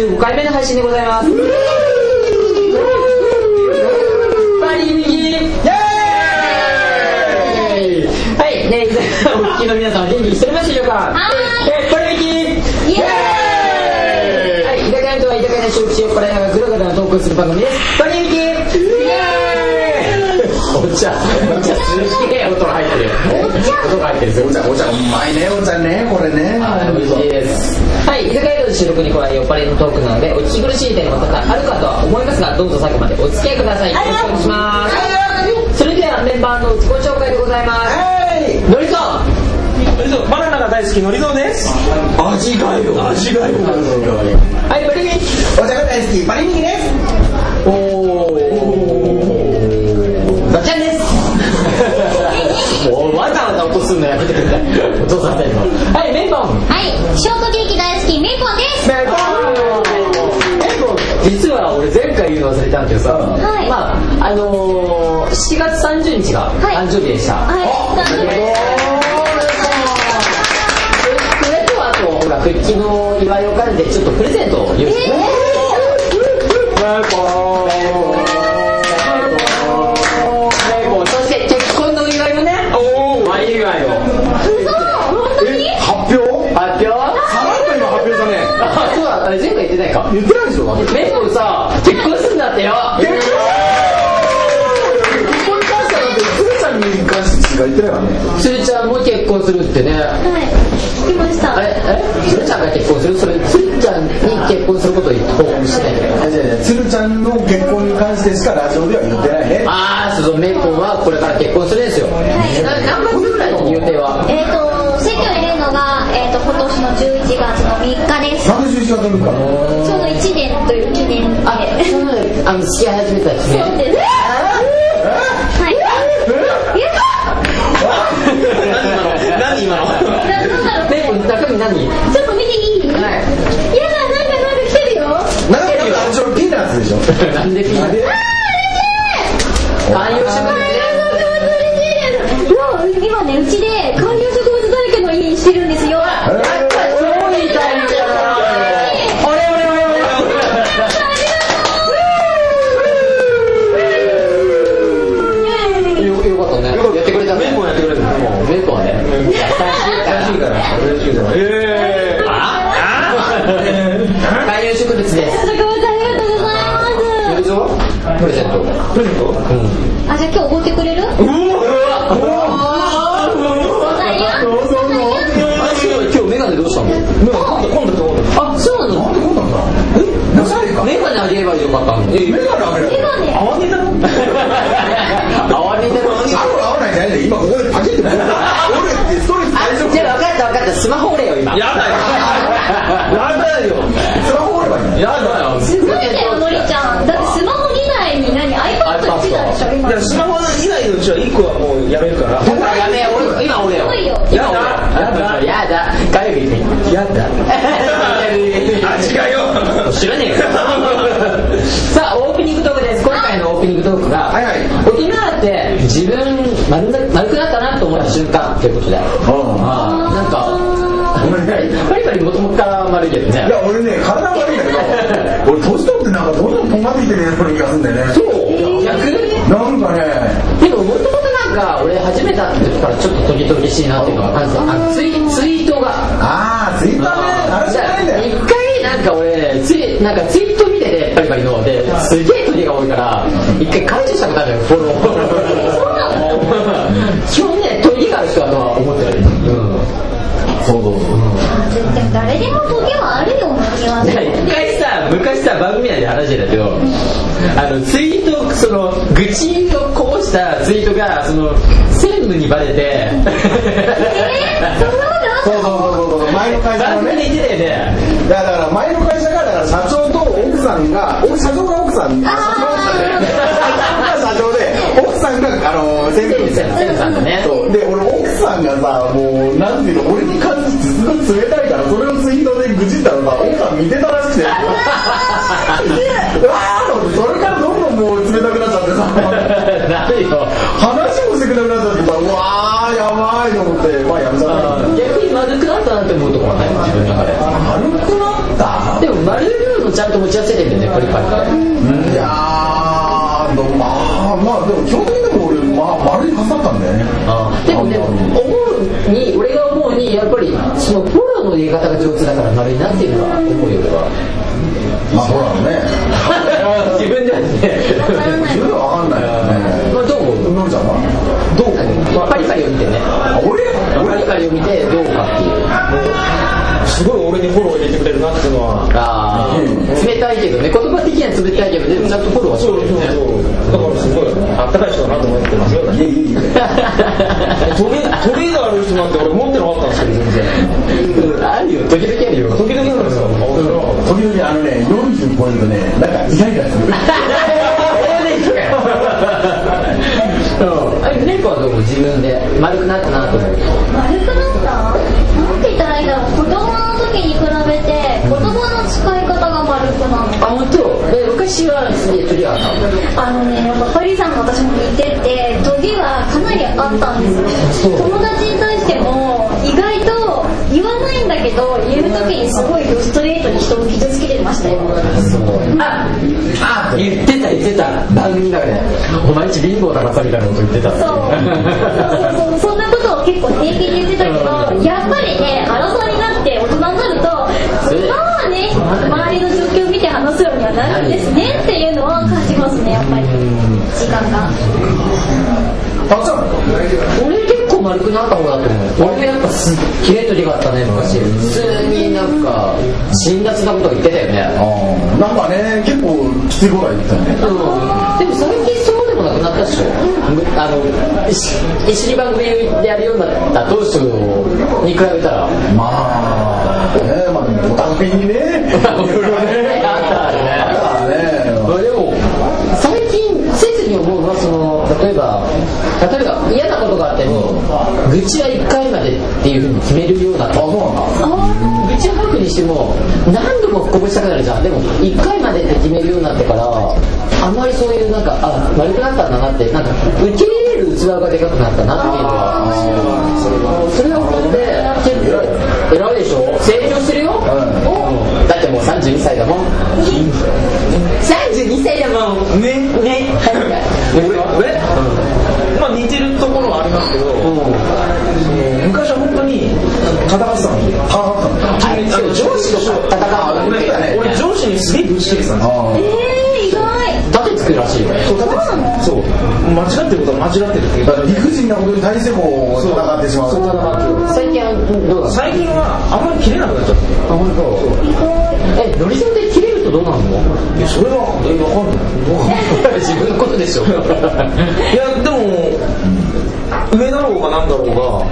55回目の配信でございます。パリミギイエーイ。はいね、お聞きの皆さん元気にしておりますでしょうか。はい。パリミギイエーイ。はい、居酒屋とは居酒屋の収録しようこれがグラグラな投稿する番組です。パリミギイエーイ。お茶すげえ音が入ってる。お茶うまいねお茶ねこれね。美味しいです。はい、居酒屋の収録に加え酔っ払いのトークなのでお聞き苦しい点も多々あるかとは思いますが、どうぞ最後までお付き合いください。よろしくお願いします。それではメンバーの自己紹介でございます。のりぞう、バナナが大好きのりぞうです。味がよ。はい、パリミ。お茶が大好きパリミです。ガチャンです。おわざわざ落とすんのやめてください。落とさないの。はい、メンバー。はい、ショートケーキ大好きメイポンです。実は俺前回言うの忘れたんだけどさ、はい、まあ7月30日が誕生日でした。はい。それとあとほら復帰の祝いを兼ねてちょっとプレゼントを用意して。言ってないでしょ。メンボさ、結婚するんだってよ。結婚に関してはだって鶴ちゃんに関してしか言ってないわね。鶴ちゃんも結婚するってね。はい。聞きました。鶴ちゃんが結婚する。それ鶴ちゃんに結婚することを報告してないけど。じゃあ鶴ちゃんの結婚に関してしかラジオでは言ってないね。ああ、そうそう、メンボはこれから結婚するんですよ。はい。何月ぐらいの予定は？席を入れるのが今年の11月の3日です。なんで11月の3日？1年という記念で、試合始めたですね。そうです。何今の？中身何？ちょっと見ていい？やだ、なんか来てるよ。なんかピーナッツでしょ。なんでピーナッツ？観葉植物ね。もう今ねうちで観葉植物だらけの家にしてるんですよ。観葉植物です。ありがとうございます。プレゼント。うん。あ、じゃあ今日おごってくれる？うわ。今日メガネどうしたの？今度。あ、そうなの？なんで今度なんだ。メガネあげればよかったのに。メガネあげる。泡になる。泡になる。ないね。今ここでパキってなる。俺ってストレス大丈夫？じゃあ分かった。スマホ俺よ今。やだよ。やだよ。スマホおればいい。やだよ。すごいねのりちゃん。だってスマホ2台に何 iPad 1台でしょ今。スマホ2台のうちは1個はもうやめるから。やめよ。今俺よ。やだ。ガイビー。やだ。味がよ。知らねえよ。さあオープニングトークです。今回のオープニングトークが、沖縄って自分丸くなったなと思った瞬間ということで。なんか。パリパリもともから丸いけどね。いや俺ね体は悪いんだけど俺年取ってなんかどんどんとんがってきてるやつの気がするんだよね。そう逆なんかね。でももともとなんか俺始めた時からちょっとトゲトゲしいなっていうのが感じた。ツイートがツイートね。あれじゃないんだよ。一回なんか俺ねツイート見ててパリパリのですげえトゲが多いから一回解除したくなるよフォロー。そうなの。基本ねトゲがある人は思ってる。誰でもトゲはあるような気はする。昔さ番組内で話してたけど、ツイートその愚痴をこぼしたツイートがその専務にバレて。そう前の会社のね。だから前の会社がだから社長と奥さんが俺社長が奥さん。あの先生さんがね。で俺奥さんがさもうなんていうの俺に感じてすごい冷たいからそれをツイートで愚痴ったらさ奥さん見てたらしくて。それからどんどんもう冷たくなっちゃってさ。ないよ。話もしてくれなくなっちゃってさやばいと思ってやめちゃった。逆に丸くなったなって思うところはない自分の中で。丸くなった。でも丸くもちゃんと持ち合わせてるんだよね、ポリパって。いやー、まあでも基本的にでも俺、丸に挟ったんだよね。でもね、俺が思うにやっぱりそのフォローの入れ方が上手だから丸いなっていうのは思うよ、俺は。まあそうなのね。自分ではね。自分では分かんないよね。まあどう思う？のりちゃんは？どうかね。パリパリを見てね。俺パリパリを見てどうかっていう。すごい俺にフォロー入れてくれるなっていうのは冷たいけどね、言葉的には冷たいけどでもちゃんとフォローはしてくれるね。だからすごいあったかい人だなと思ってますよ。トゲがある人なんて俺持ってなかったんですけど全然あるよ、時々あるよ、時々あるんですよ。時々ね、40超えるとね、なんかイライラする。あれ、猫はどうも自分で丸くなったなと思う。丸くなったなんて言ったらいいだろう。子供の時に比べて言葉の使い方が丸くなる。あ、本当。昔はすげえトゲあった。やっぱパリさんと私も似てて、トゲはかなりあったんですよ。友達に対しても意外と言わないんだけど、言う時にすごいストレートに人を傷つけてましたよ。あ、言ってた。番組だね。お前んち貧乏だからみたいなこと言ってた。そう。そんなことを結構平気に言ってたけど、やっぱりね、争いになって大人になると、まあね、周りの状況を見て話すようにはなるんですねっていうのは感じますね、やっぱり。時間が。あっちゃん、俺結構丸くなった方だと思う。俺やっぱすっげえ取りがあったね、昔。普通になんか、辛辣なこと言ってたよね。あ、なんかね、結構きついことは言ってたね。でも最近そうでもなくなったでしょ。一緒に番組でやるようになった当初に比べたら。まあお互いにね、いろいろね、あったね。でも最近切に思うのは、その例えば嫌なことがあっても、愚痴は1回までっていうふうに決めるような。あ、そうなんだ。愚痴を吐くにしても何度もこぼしたくなるじゃん。でも1回までって決めるようになってから、あんまりそういうなんか悪くなったんだなって、なんか受け入れる器がでかくなったなっていうのは、それを思って偉いでしょ。成長してるよ、だってもう32歳だもん。32歳だもんね。俺まあ似てるところはありますけど、昔は本当に戦ってたの。上司と戦う。俺上司にすげえぶち切れてたんですよ。盾つくらしいよ。そう、間違ってることは間違ってるっていう。だから理不尽なことに対しても戦ってしまう。最近はあんまり切れなくなっちゃって。あ、本当。ノリさんで切れるとどうなるの？いや、それは分かんない。自分のことでしょ。いやでも上だろうがなんだろうが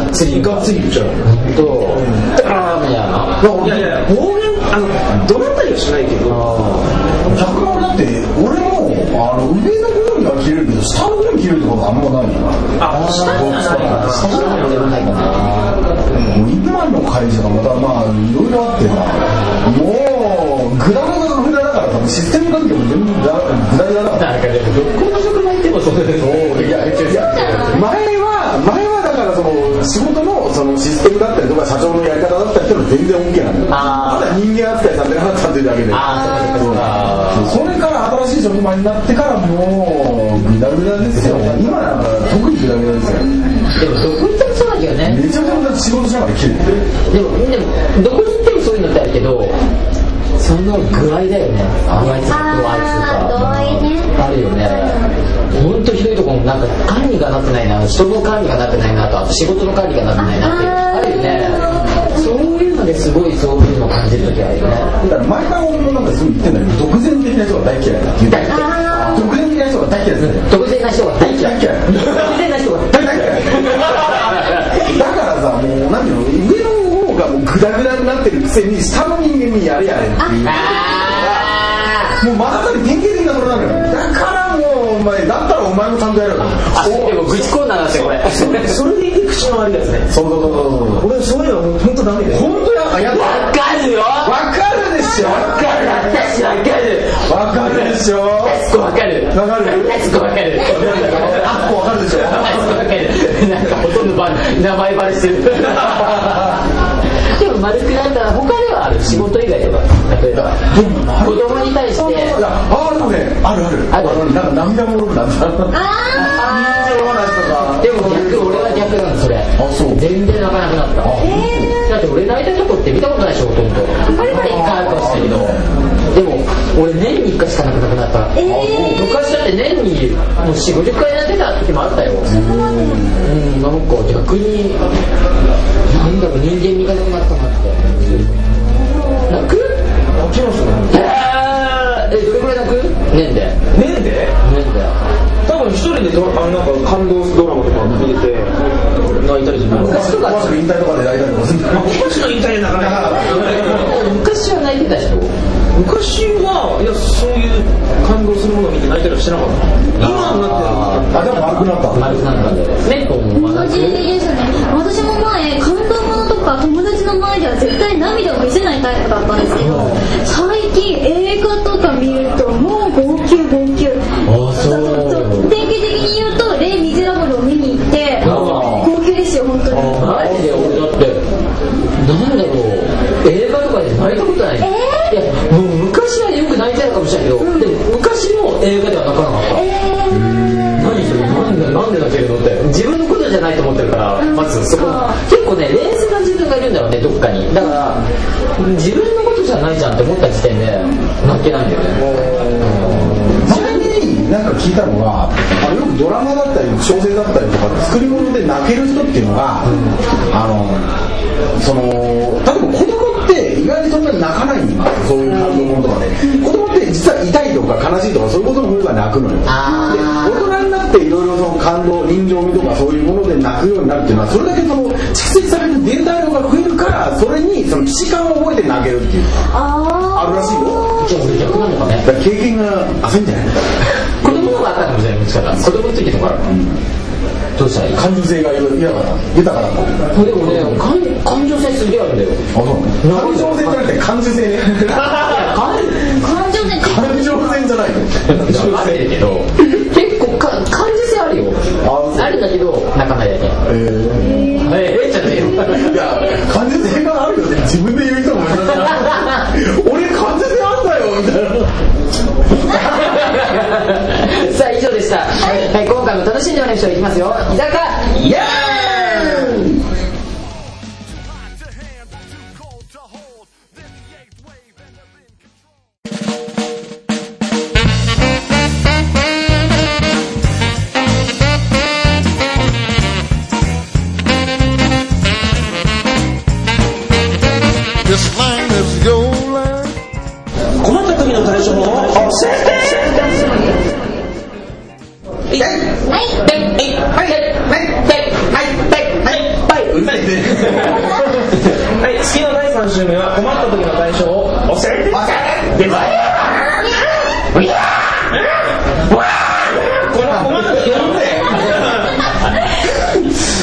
がっつり言っちゃう。だからみたいな。いやいや、暴言怒鳴ったりはしないけど。逆に俺だって、俺も上の部分が切れるけど、下の部分切れるってことはあんまないよ。あ、下の部分はないかな。もう今の会社がまたいろいろあってな、もうグダグダの札だから、多分システム関係も全部グダグダだから。なんかね、どこの職場行ってもそうですよ。前はだからその仕事のそのシステムだったりとか社長のやり方だったりっていうのは全然 OK なんだよ。ただ人間扱いされてなかったっていうだけで。それから新しい職場になってからもうグダグダですよ。今なんか特にグダグダですよ。でもどこ行ってもそうだけどね。めちゃめちゃ仕事しながら切れてる。でもどこに行ってもそういうのってあるけど、その具合だよね。あるよね。本当ひどいところもなんか管理がなってないな、人の管理がなってないなと、あと仕事の管理がなってないなってあるよね。そういうのですごいそういうのを感じるときあるよね。だから前から俺もなんかすごい言ってんだけど、独善的な人が大嫌いだって言ったり、独善的な人が大嫌いだって、独善な人が大嫌い、だからさ、もう何ていうの、上の方がもうグダグダになってるくせに下の人間にやれやれっていう、もうまさに典型的なところなんだよ。だからもうお前だったらお前もちゃんとやる。でも愚痴コーナーなんですよこれ。それでいて口の悪いやつね。そう。俺そういうの本当ダメだよ。本当やだ。わかるよ。わかるでしょ。わかる。あっこわかるでしょ。なんかほとんど名前バレしてる。でも丸くなったら他ではある。仕事以外では。例えば子供に対して、あるね、あるある、なんか涙もろくなった、あ人情話とか。でも逆、俺は逆なんだそれ。あ、そう、全然泣かなくなった。だって俺泣いたとこって見たことないでしょ、ほとんど。あれまで1回あったんですけど、でも俺年に1回しか泣かなくなった。昔だって年にもう 4,50 回泣いてた時もあったよ。うん、なんか逆になんだろう、人間味がなくなったなって。泣く？泣きますね。どれくらい泣く？年で。年で？年で。多分一人でなんか感動するドラマとか見てて泣いたりする。昔とかは引退とかで泣いたりもする。昔の引退で泣かなかった。昔は泣いてた人。昔は、いや、そういう感動するものを見て泣いたりはしてなかった。今になって、でも丸くなった、丸くなったんでね。同じですね。私も前、感動ものとか友達の前では絶対涙を見せないタイプだったんですけど、最近映画とか見るともう号泣号泣。定期的に言うと、レイ・ミゼラブルを見に行って号泣ですよ、本当に。マジで俺だって、なんだろう、映画とかで泣いたことない。もう昔はよく泣いてたかもしれないけど、でも昔の映画では泣かなかった。何それ、なんで泣けるのって、自分のことじゃないと思ってるから、まずそこ結構ね、冷静な自分がいるんだろうね、どっかに。だから自分のことじゃないじゃんって思った時点で泣けないんだよね。ちなみになんか聞いたのが、よくドラマだったり小説だったりとか作り物で泣ける人っていうのが、例えば子供って意外にそんなに泣かないんだよ、そういう感動ものとかで。子供って実は痛いとか悲しいとかそういうことの方が泣くのよ。で、大人になっていろいろその感動、人情味とかそういうもので泣くようになるっていうのは、それだけその蓄積されるデータ量が増えるから、それにその既視感を覚えて泣けるっていうあるらしいよ。じゃあ俺逆なのかね。だから経験が浅いんじゃないのか子供の方があったかもしれない。子供の時とかある、どうしたら感情性が豊かだった。でもね、感情性すげえあるんだよ。感情性じゃなくて感受性ね。感情性じゃないの。あるけど、結構感受性あるよ。あるんだけど泣かないだけ。じゃねえよ。いや、感受性があるよって自分で言う人もいるから。俺感受性あんだよみたいな。さあ、以上でした、はい、今回も楽しんでお話をいきますよ。居酒屋イエーイ。困った時の対処法を教えて。はい、次の第3週目は困った時の対処を教えて。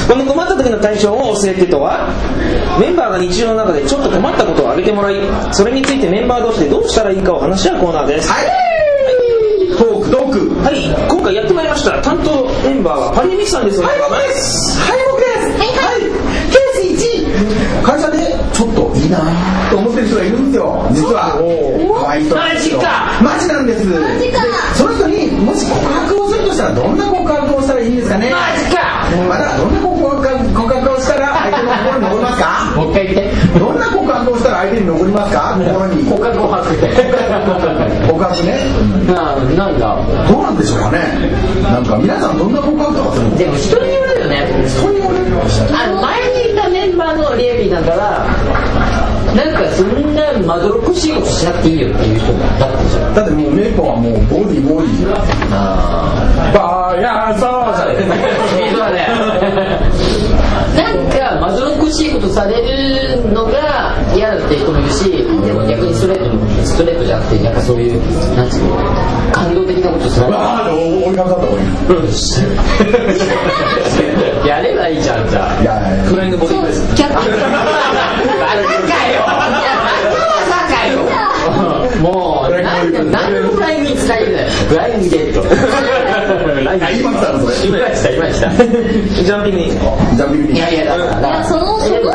この困った時の対処を教えてとは、メンバーが日常の中でちょっと困ったことを挙げてもらい、それについてメンバー同士でどうしたらいいかを話し合うコーナーです。はい、今回やってまいりました。担当メンバーはパリミキさんです。はい、僕です。会社でちょっといいなと思ってる人がいるんですよ、実は。可愛い人。マジなんです。その人にもし告白をするとしたら、どんな告白をしたらいいんですかね。マジか。まだどんな告白をしたら相手の心に残りますか。もう一回言って。どんな告白をしたら相手に残りますか。心に告白を外して告白ね。なんだどうなんでしょうかね。なんか皆さんどんな告白とかするの。でも人によるよね。人によるよ。前にいたメンバーのリエビーだから、なんかそんなまどろっこしいことしなくていいよっていう人もだったじゃん。だってもうメイコはもうボディボディバーヤーサーじゃねなんかまどろっこしいことされるのが嫌だって人もいるし、でも逆にストレートじゃなくて、なんかそういうなんていうの、感動的なことされる。追いかかった方がいい。やればいいじゃん。じゃあフライングボディですもう何でもフライングに使えるね。フライングゲット。今した。ジャンピング。いやその人が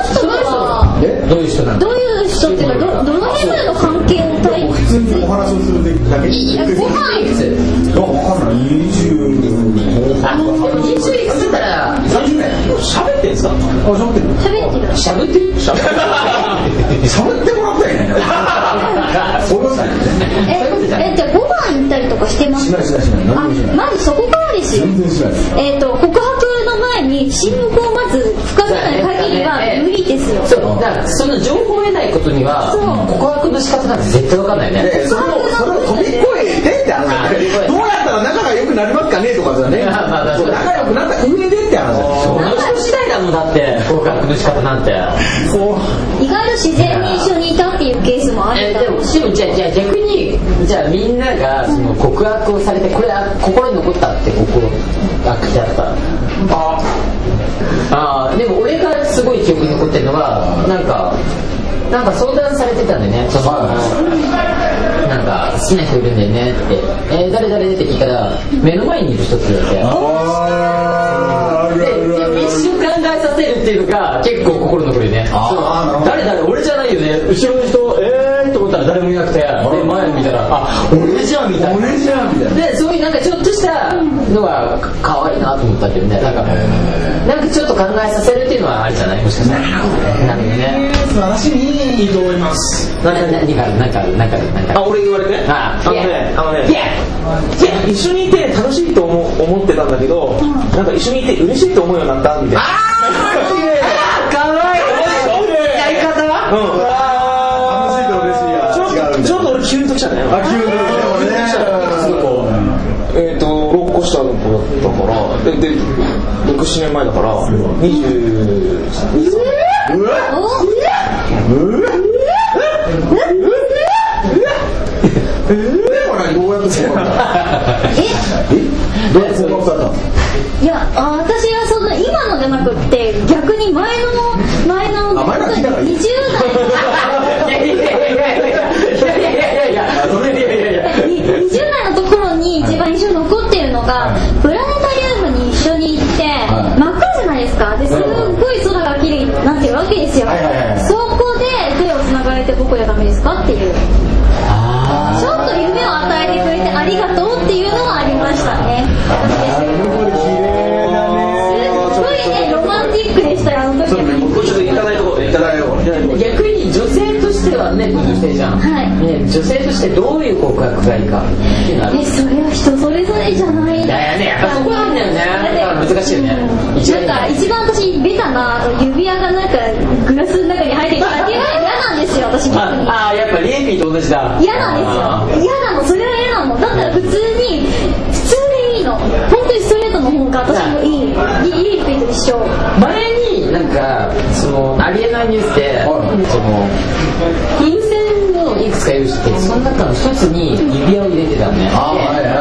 どういう人なの？どういう人っていうか、どの辺ぐらいの関係？その情報を得ないことには告白の仕方なんて絶対分かんないね。でそれを飛び越えてって話で、どうやったら仲が良くなりますかねとかじゃね、仲良くなった上でって話で、その人次第だもん。だって告白の仕方なんて意外と自然に一緒にいたっていうケースもある。でもじゃあ逆に、じゃあみんながその告白をされて、これ心に残ったって告白だったら、でも俺がすごい記憶に残ってるのは、なんか相談されてたんだよね。ちょっとなんか好きな人いるんだよねって、誰って聞いたら目の前にいる人って言われて、で一瞬考えさせるっていうのが結構心残りね。誰俺じゃないよね、後ろの人と思ったら誰もいなくて、で前を見たら俺じゃんみたいな。でそういうなんかちょっとしたのが可愛いなと思ったけどね。なんかちょっと考えさせるっていうのはあれじゃない、もしかしたら。なんでね、素晴らしい、いいと思います。何かある、なんか俺言われてね、一緒にいて楽しいと思ってたんだけど、なんか一緒にいて嬉しいと思うようになったみたいな。かわいいやり方はキュンときちゃったね。キュンときちゃったね。6個下の子だったからで、6、7年前だから23歳。どうやってそうなんだ。どうやってそうなんだ。いや、私はその今のじゃなくって逆に前の20代20代のところに一番印象に残ってるのが、プラネタリウムに一緒に行って、真っ暗じゃないですか。ですごい空が綺麗になってるわけですよ。そこで手をつながれて、僕はダメですかっていう、ちょっと夢を与えてくれてありがとうっていうのはありましたね。すごいね、ロマンティックでしたよ、あの時。もうちょっといただいて、逆に女性としてはね、女性じゃん、女性としてどういう告白がいいかっていうのは、それは人それぞれじゃないだよね。やっぱそこなんだよね。だから難しいよね。なんか一番私ベタな指輪がなんかグラスの中に入ってきたっていうのは嫌なんですよ、私逆に。やっぱりエミーと同じだ。嫌なんですよ。嫌なの、それは嫌なの。だったら普通でいいの。本当にストレートの方が私もいいって言うと一緒。前になんかそのありえないニュースで、その風船をいくつか用意してて、その中の一つに指輪を入れてたんだよ。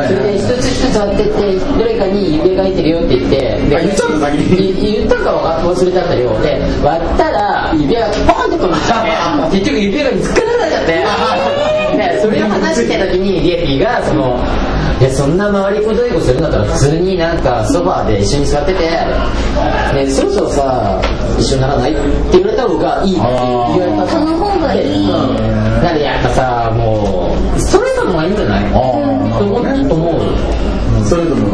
それで一つ一つ当てて、どれかに指輪が入ってるよって言って、言ったか忘れちゃったよ。で割ったら指輪がポンってこなって、結局指輪が見つからなくなっちゃってでそれを話してた時にリエピーがその、いやそんな回りくどいことするんだったら普通になんかソファーで一緒に座ってて、ね、そろそろさ一緒にならないって言われた方がいいって言われた。その方がいい。だからやっぱさ、もうそれぞれのがいいんじゃない？と思う。それぞれの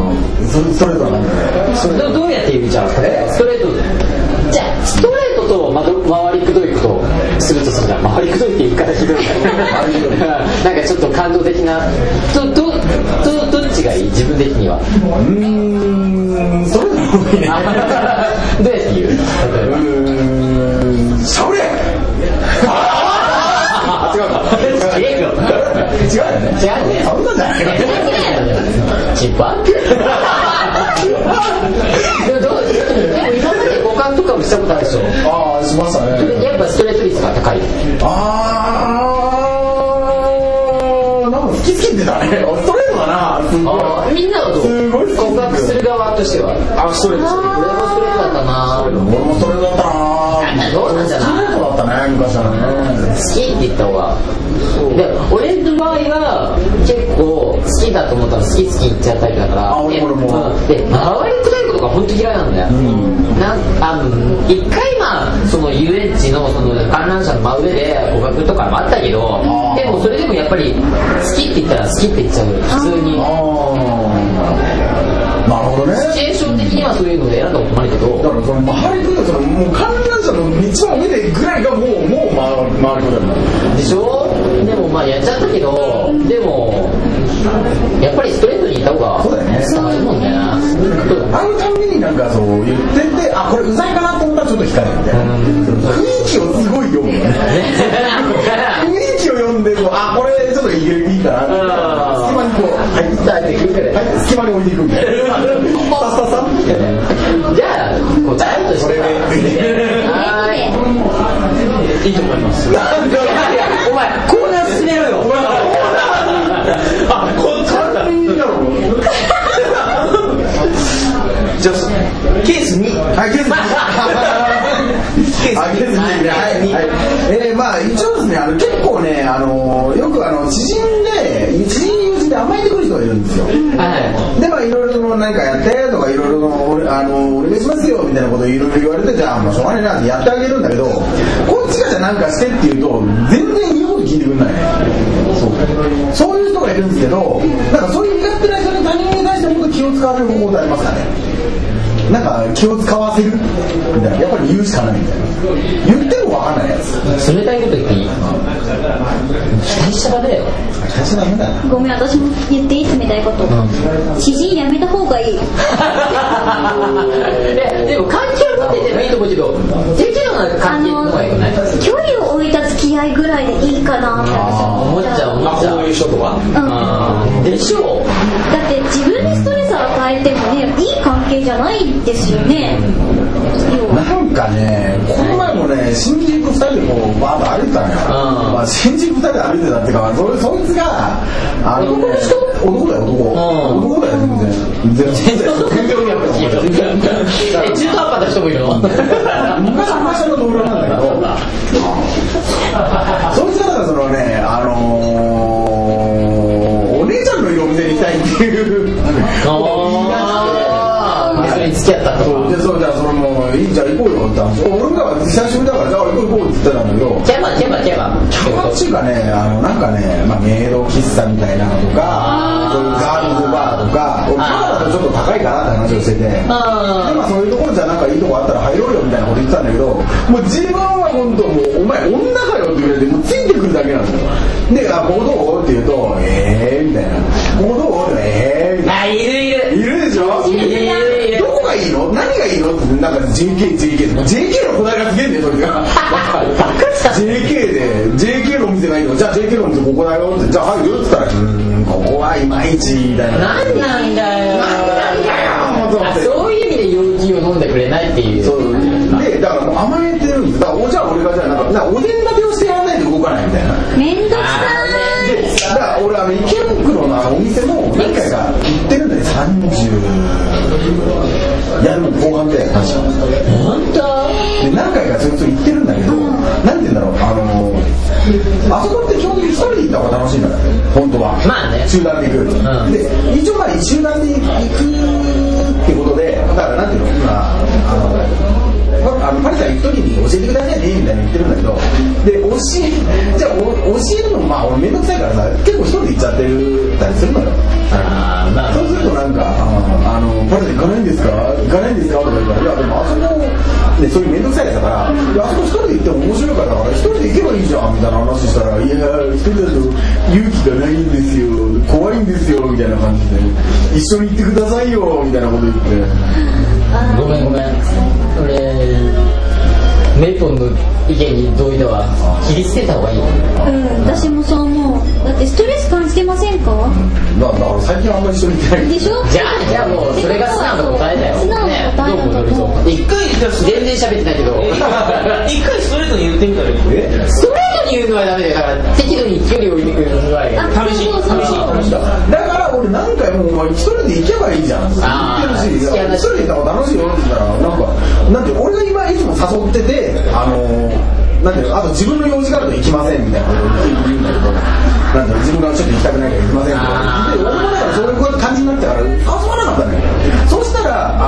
どうやって言うじゃん。ストレートじゃあストレートと回りくどいことするとするじゃん。回りくどいって言い方ひどいなんかちょっと感動的などっちがいい？自分的には。それどうやって言う？それ。違うね。そんなんじゃない。でもどうですか？今まで五感とかもしたことあるでしょ。しましたね。やっぱストレート率が高い。なんか好きでだね。ストレートだな。みんなはどう？告白する側としては。ストレート。俺もストレートだったな。どうなんじゃない？昔はね、好きって言った方が。で俺の場合は結構好きだと思ったら好き言っちゃうタイプだから。で周りのタイプとか本当嫌いなんだよ。一回その遊園地の観覧車の真上で告白とかもあったけど、でもそれでもやっぱり好きって言ったら好きって言っちゃうよ、普通に。あ、なるほどね。シチュエーション的にはそういうので選んだことないけど、だからこの回りくるともう観覧車の3つも見てぐらいがもう回りくるでしょ。でもまあやっちゃったけど、でもやっぱりストレートにいた方が伝わるもんね。あのたんびになんかそう言ってて、あ、これうざいかなと思ったらちょっと控えるみたいな、雰囲気をすごい読むね雰囲気を読んでも、あ、これちょっといいかなって隙間にこう隙間に置いていくみたいなささみたいな。じゃあこうダイエットしていいと思いますお前コーナー進めろよあ、こんなにいいだろじゃあケース2、はい、ケース2、ケース2、はい、まあ一応ですね、結構ね、よく知人で甘えてくる人がいるんですよ、はい、でまあいろいろとなんかやってとかいろいろと俺がしますよみたいなことをいろいろ言われて、じゃあもうしょうがないなってやってあげるんだけど、こっちがじゃなんかしてって言うと全然言うこと聞いてくれない、そういう人がいるんですけど、なんかそういう身勝手な人に他人に対してもっと気を使われる方法ってありますかね。なんか気を使わせるみたいな、やっぱり言うしかないみたいな、言っても分かんないやつ。冷たいこと言っていい、期待しちゃダメだよ、期待しちゃダメだな。ごめん、私も言っていい、冷たいこと、うん、知人やめた方がいいでも関係を持っててもいいと思うけど、全然なんか関係の方がいいよね。距離を置いた付き合いぐらいでいいかなって思っちゃう。こういう人とか、うん、でしょう。だって自分にストレスを与えてもね、いい関係じゃないですよね。なんかね、この前もね、新宿2人でこうバーッと歩いてたんや、まあ、新宿2人で歩いてたっていうか、そいつが男の人、男だよ、男だよ、全然中途半端な人もいるの昔の同僚なんだけどそいつはそのね、お姉ちゃんのいるお店に行きたいっていう付き合ったとか、そうじゃあそのもういいじゃあ行こうよって話。俺が久しぶりだからじゃあ行こうって言ってたんだけど。キャバっていうかね、なんかね、まあメイド喫茶みたいなのとか、そういうガールズバーとか、俺キャバだとちょっと高いかなって話をしてて、でまあそういうところじゃなんかいいとこあったら入ろうよみたいなこと言ってたんだけど、もう自分は本当もうお前女かよって言われて、もうついてくるだけなんですよ。で、あ、ここどうって言うとみたいな、ここどうみたいな、いるでしょ。何がいいのってなんか JK のこだわりがすげえね、それがJK のお店がいいの、じゃあ JK のお店ここだよって、じゃあ入るって言ったら、ここはいまいちみたいな、なんだよ、そういう意味で陽気を飲んでくれないっていう。そうで、だからもう甘えてるんです。だからじゃあ俺がじゃあなんかお膳立てをしてやらないと動かないみたいな、めんどくさい。でだから俺池袋のお店も何回か行ってるんだよ、30やるの後半で話しますで、何回かそいつ言ってるんだけど、なんて言うんだろう、あそこって基本的に一人で行った方が楽しいんだよ本当は。まあね、集団で行く、で一応まあ集団で行くってことで、だからなんていうの、パリさん一人に教えてくださいねみたいな言ってるんだけど、でじゃあ教えるのまあ俺めんどくさいからさ、結構一人で行っちゃってるたりするのよ。そうするとなんかパリさん行かないんですかとか言ったら、いやでもあそこでそういうめんどくさいやつだから、あそこ一人で行っても面白いからだから一人で行けばいいじゃんみたいな話したら、いや一人だと勇気がないんですよ、怖いんですよみたいな感じで、一緒に行ってくださいよみたいなこと言ってごめん俺メイポンの意見に同意だわ。切り捨てた方がいい。私もそう思う。だってストレス感じてませんか？だから最近あんまり一緒に行ってないでしょ。じゃあもうそれが素直な答えだよ。素直な答えだと思う。一回全然喋ってないけど一回ストレートに言ってみたらいい。ストレートに言うのはダメだから、適度に距離を置いてくれるのがいい。試しだから俺何回もお前一人で行けばいいじゃんって言ってるし、一人で行ったら楽しいよって言ったら、なんか俺が今いつも誘ってて、なんていうの、あと自分の用事があると行きませんみたいなことを言うんだけど、なんて自分がちょっと行きたくないから行きませんとか、で俺もだからそういう感じになってから遊ばなかったんだよ。そうしたら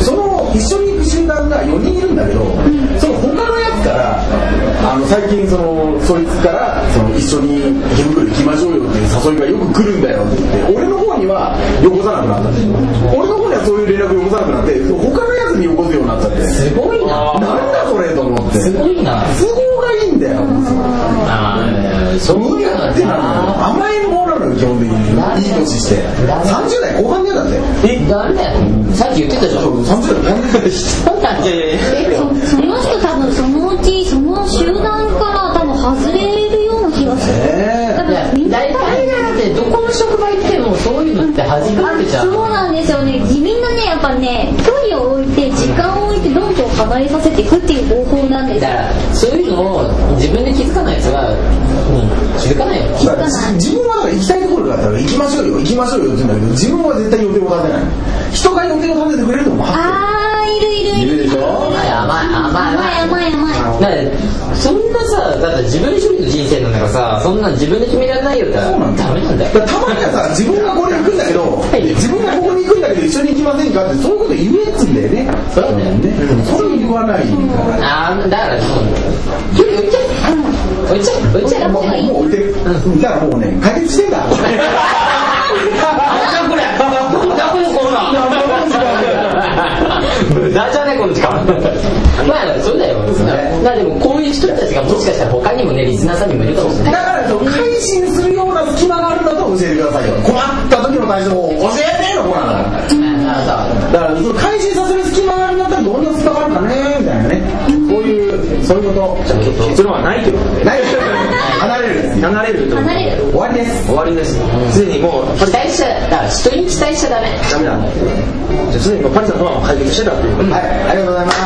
その一緒に行く集団が4人いるんだけど、その他のやつから最近そいつから一緒に池袋行きましょうよっていう誘いすごいな、なんだそれと思って。すごいな、都合がいいんだよ。そういうのって甘えん坊なのよ基本的に。いい年して30代後半だよ。だってダメだよ、さっき言ってたじゃん。30代後半でそうだね。その人多分そのうちその集団から多分外れるような気がする。大体だってどこの職場行ってもそういうのって始まるじゃん。そうなんですよね。みんなねやっぱね距離を置いて時間を置いてどんどん離れさせていくっていう方法なんです。だからそういうのを自分で気づかないやつは、気づかないよ。気づかない。自分はだから行きたいところがあったら行きましょうよ行きましょうよって言うんだけど、自分は絶対予定を立てない。人が予定を立ててくれると思う。あーいるいるいるでしょ。甘いだそんなさ、だって自分一人の人生なんだからさ、そんな自分で決められないよって。そうなんだ、ダメなんだよ。だたまにはさ、自分がこれ行くんだけど自分がここに行くんだけど一緒に行きませんかって、そういうこと言えっつんだよね。そうだよね、それ言わないから、だからそうなんだよ。置いちゃうもう置いてる。だからもうね、解決してんだ無駄じゃないこの時間まあそうだよ、まあ、でもこういう人たちがもしかしたら他にもね、リスナーさんにもいるかもしれない。だから改心するような隙間があるんだと教えてくださいよ。困った時の対処法教えての子なんだからだから改心させる隙間があるんだったらどんな隙間があるかねみたいなね、こういうそういうこと。じゃあちょっと結論はないけどね。ない離れる終わりですすでにもう期待しちゃだ、人に期待しちゃダメなんだ。じゃあすでにもうパリさんのファンを解決してたっていう、はい、ありがとうございます。よ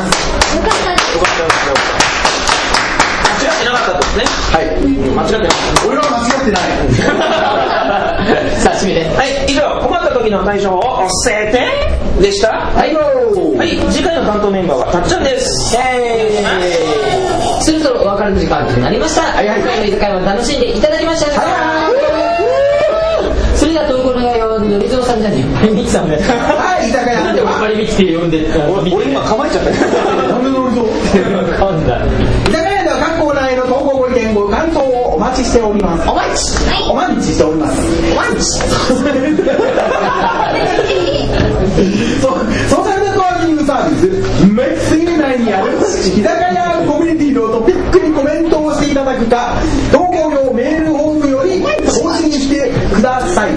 かったです。間違ってなかったですね。はい、間違ってない。俺らは間違ってないさあ締めて、はい、以上困った時の対処法を教えてでした。はい、はい、次回の担当メンバーはたっちゃんです。イエーイ。そろそろお別れの時間となりました。今回の居酒屋は楽しんでいただきましたか。それでは投稿の内容はのりぞうさんじゃねえよ、みきさんで。はい、居酒屋なんでおっぱりみきって呼んでた。俺今構えちゃったよなんでのりぞう噛んだ。居酒屋では各コーナーへの投稿ご意見ご感想をお待ちしております。お待ち、はい、お待ちしております。お待ちソーシャルネットワーキングサービスメッセージ内にある居酒屋トピックにコメントをしていただくか、投稿用メールホームより更新してください。投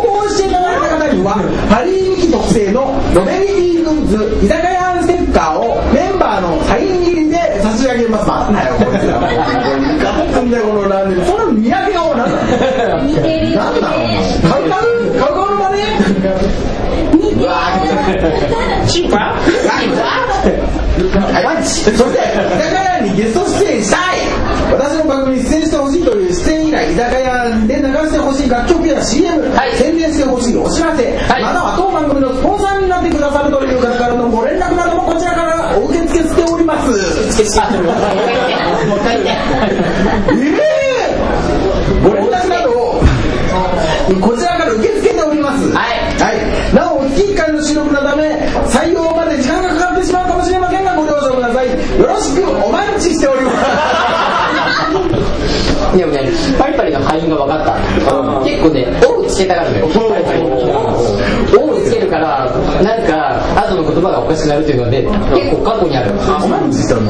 稿していただいた方にはハリーミキ特製のノベリティグッズ居酒屋ステッカーをメンバーのサイン入りで差し上げます。なんだよこいつら、こんなこのラーメン、この見分け顔なんだ。似てるよね。なんだ顔のまね。似てる。チンパ？そして居酒屋にゲスト出演したい、私の番組に出演してほしいという出演以来、居酒屋で流してほしい楽曲や CM、はい、宣伝してほしいお知らせ、はい、または当番組のスポンサーになってくださるという方からのご連絡などもこちらからお受け付けしております。ご連絡などをこちらから受け付けております、はいはい、なお月1回の収録のため採用まで時間がかかってしまうかもしれませんが、ご了承ください。よろしくお待ちしておりますいやもうね、パリパリの敗因が分かった。結構ね、オーつけたがるのよ。オーつけるからなんか後の言葉がおかしくなるというので、結構過去にある。おまんちしたの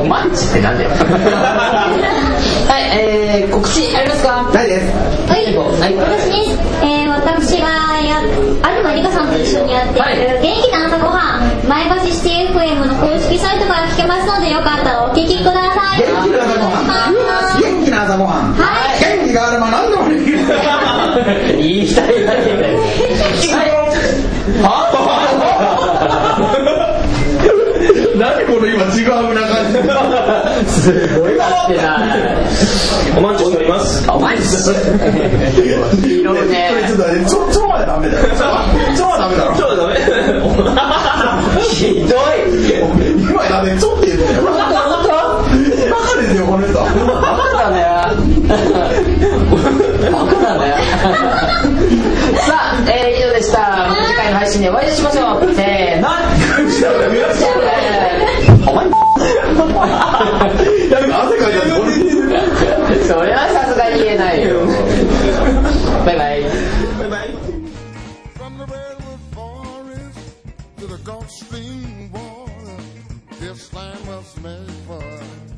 おまんちってなんだよはい、告知ありますか？ないです。はい、私です。私が東理香さんと一緒にやっている元気な朝ごはん、前橋シティ FM の公式サイトから聞けますので、よかったらお聞きください。元気な朝ごはん、はい、元気があれば何でもできる言いたいだけで何この今ちぐはぐな感じすごいなってな。おまんちしております。おまんちいろいろね、ちょっとね、ちょはダメだよ。ちょはダメだろ。ちょはダメひどい。今やね、ちょって言うのバカですよこの人。バカだねバカだねさあ、以上でした。次回の配信でお会いしましょう。せーのお前なんか汗かいちゃってそれはさすがに言えないよバイバイ。this land was made for